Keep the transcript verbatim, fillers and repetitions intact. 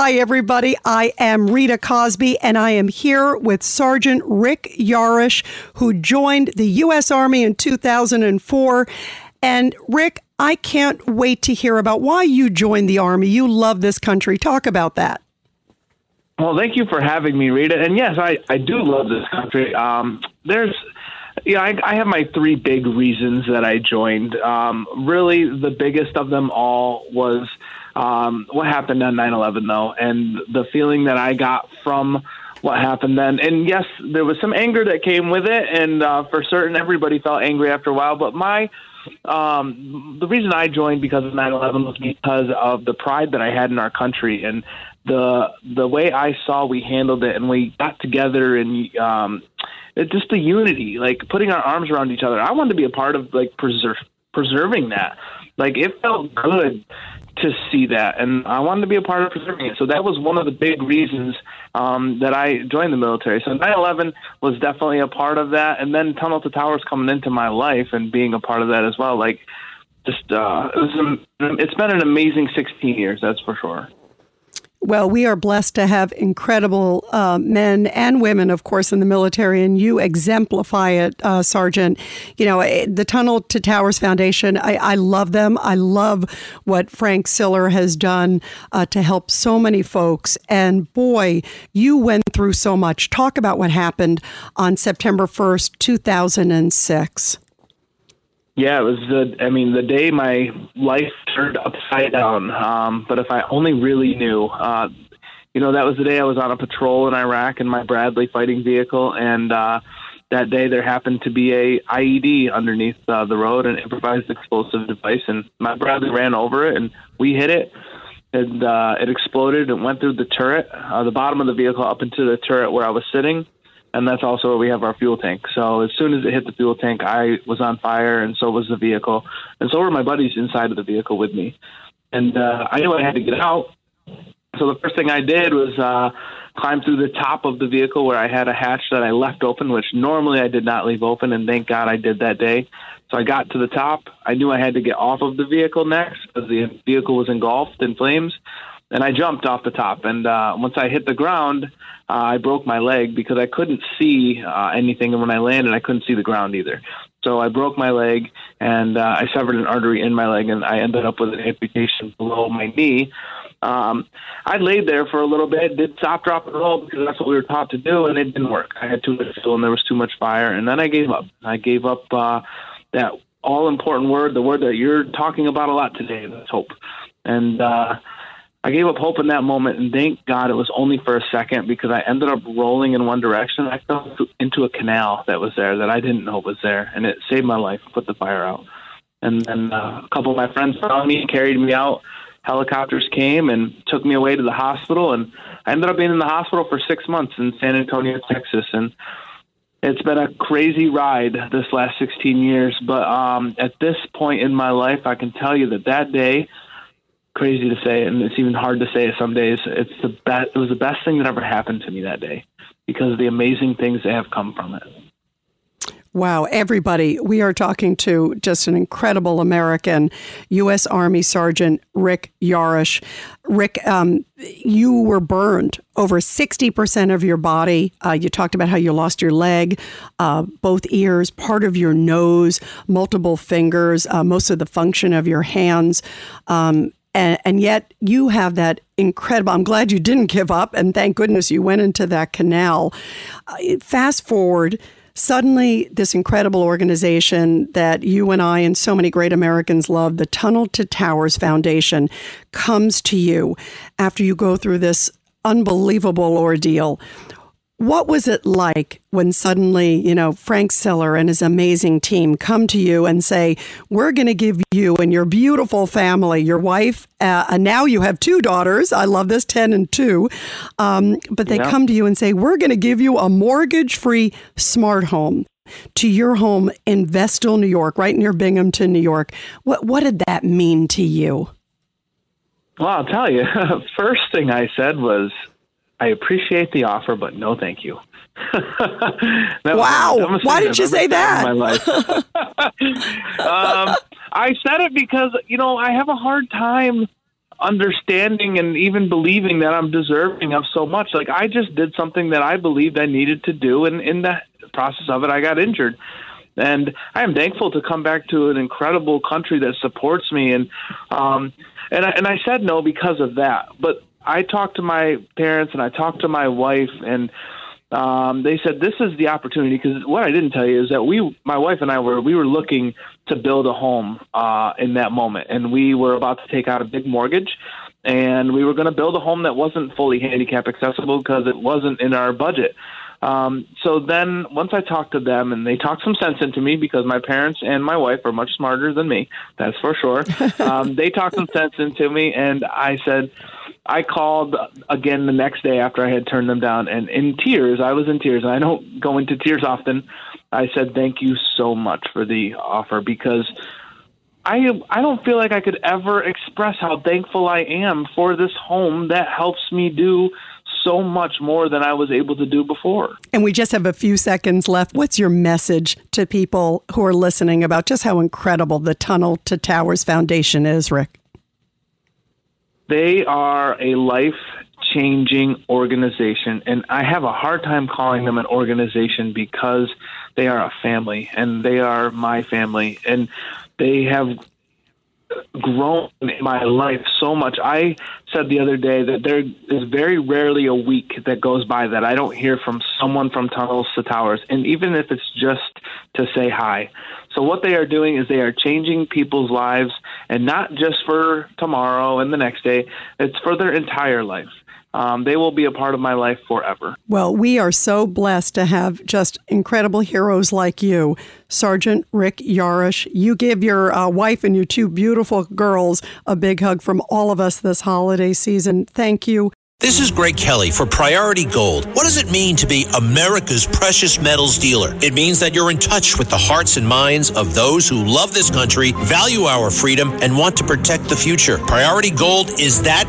Hi, everybody. I am Rita Cosby, and I am here with Sergeant Rick Yarish, who joined the U S Army in two thousand four. And Rick, I can't wait to hear about why you joined the Army. You love this country. Talk about that. Well, thank you for having me, Rita. And yes, I, I do love this country. Um, there's, you know, I, I have my three big reasons that I joined. Um, really, the biggest of them all was um, what happened on nine eleven, though, and the feeling that I got from what happened then. And yes, there was some anger that came with it, and uh, for certain, everybody felt angry after a while. But my um, the reason I joined because of nine eleven was because of the pride that I had in our country and the the way I saw we handled it, and we got together, and um, it, just the unity, like putting our arms around each other. I wanted to be a part of like preserve, preserving that. Like it felt good to see that, and I wanted to be a part of preserving it. So that was one of the big reasons um, that I joined the military. So nine eleven was definitely a part of that, and then Tunnel to Towers coming into my life and being a part of that as well. Like just uh, it was, it's been an amazing sixteen years, that's for sure. Well, we are blessed to have incredible uh, men and women, of course, in the military, and you exemplify it, uh, Sergeant. You know, the Tunnel to Towers Foundation, I, I love them. I love what Frank Siller has done uh, to help so many folks. And boy, you went through so much. Talk about what happened on September first, two thousand six. Yeah, it was the, I mean, the day my life turned upside down. Um, but if I only really knew, uh, you know, that was the day I was on a patrol in Iraq in my Bradley fighting vehicle. And uh, that day there happened to be a I E D underneath uh, the road, an improvised explosive device. And my Bradley ran over it and we hit it. And uh, it exploded and went through the turret, uh, the bottom of the vehicle up into the turret where I was sitting. And that's also where we have our fuel tank. So as soon as it hit the fuel tank, I was on fire, and so was the vehicle. And so were my buddies inside of the vehicle with me. And uh, I knew I had to get out. So the first thing I did was uh, climb through the top of the vehicle where I had a hatch that I left open, which normally I did not leave open, and thank God I did that day. So I got to the top. I knew I had to get off of the vehicle next because the vehicle was engulfed in flames. And I jumped off the top, and uh, once I hit the ground, uh, I broke my leg because I couldn't see uh, anything, and when I landed, I couldn't see the ground either. So I broke my leg, and uh, I severed an artery in my leg, and I ended up with an amputation below my knee. Um, I laid there for a little bit, did stop, drop, and roll because that's what we were taught to do, and it didn't work. I had too much fuel, and there was too much fire, and then I gave up. I gave up uh, that all-important word, the word that you're talking about a lot today, that's hope. And uh I gave up hope in that moment, and thank God it was only for a second because I ended up rolling in one direction. I fell into a canal that was there that I didn't know was there, and it saved my life, put the fire out. And then uh, a couple of my friends found me and carried me out. Helicopters came and took me away to the hospital, and I ended up being in the hospital for six months in San Antonio, Texas. And it's been a crazy ride this last sixteen years, but um, at this point in my life, I can tell you that that day – crazy to say, and it's even hard to say it some days, it's the best it was the best thing that ever happened to me that day because of the amazing things that have come from it. Wow, everybody, we are talking to just an incredible American, U S Army Sergeant Rick Yarish. Rick, um, you were burned over sixty percent of your body. Uh, you talked about how you lost your leg, uh, both ears, part of your nose, multiple fingers, uh, most of the function of your hands. Um, And, and yet you have that incredible, I'm glad you didn't give up, and thank goodness you went into that canal. Uh, fast forward, suddenly this incredible organization that you and I and so many great Americans love, the Tunnel to Towers Foundation, comes to you after you go through this unbelievable ordeal. What was it like when suddenly, you know, Frank Siller and his amazing team come to you and say, we're going to give you and your beautiful family, your wife, uh, and now you have two daughters. I love this, ten and two. Um, but they yeah. come to you and say, we're going to give you a mortgage-free smart home to your home in Vestal, New York, right near Binghamton, New York. What, what did that mean to you? Well, I'll tell you, first thing I said was, I appreciate the offer, but no, thank you. Wow. Why did you say that? In my life. um, I said it because, you know, I have a hard time understanding and even believing that I'm deserving of so much. Like, I just did something that I believed I needed to do, and in the process of it, I got injured. And I am thankful to come back to an incredible country that supports me. And um, and I, and I said no because of that. But I talked to my parents and I talked to my wife, and um, they said this is the opportunity, because what I didn't tell you is that we, my wife and I were we were looking to build a home uh, in that moment, and we were about to take out a big mortgage, and we were going to build a home that wasn't fully handicap accessible because it wasn't in our budget. Um, so then once I talked to them and they talked some sense into me, because my parents and my wife are much smarter than me, that's for sure. Um, they talked some sense into me, and I said, I called again the next day after I had turned them down, and in tears, I was in tears. I don't go into tears often. I said, thank you so much for the offer, because I, I don't feel like I could ever express how thankful I am for this home that helps me do so much more than I was able to do before. And we just have a few seconds left. What's your message to people who are listening about just how incredible the Tunnel to Towers Foundation is, Rick? They are a life-changing organization, and I have a hard time calling them an organization because they are a family, and they are my family, and they have grown in my life so much. I said the other day that there is very rarely a week that goes by that I don't hear from someone from Tunnels to Towers, and even if it's just to say hi. So what they are doing is they are changing people's lives, and not just for tomorrow and the next day, it's for their entire life. Um, they will be a part of my life forever. Well, we are so blessed to have just incredible heroes like you. Sergeant Rick Yarish, you give your uh, wife and your two beautiful girls a big hug from all of us this holiday season. Thank you. This is Greg Kelly for Priority Gold. What does it mean to be America's precious metals dealer? It means that you're in touch with the hearts and minds of those who love this country, value our freedom, and want to protect the future. Priority Gold is that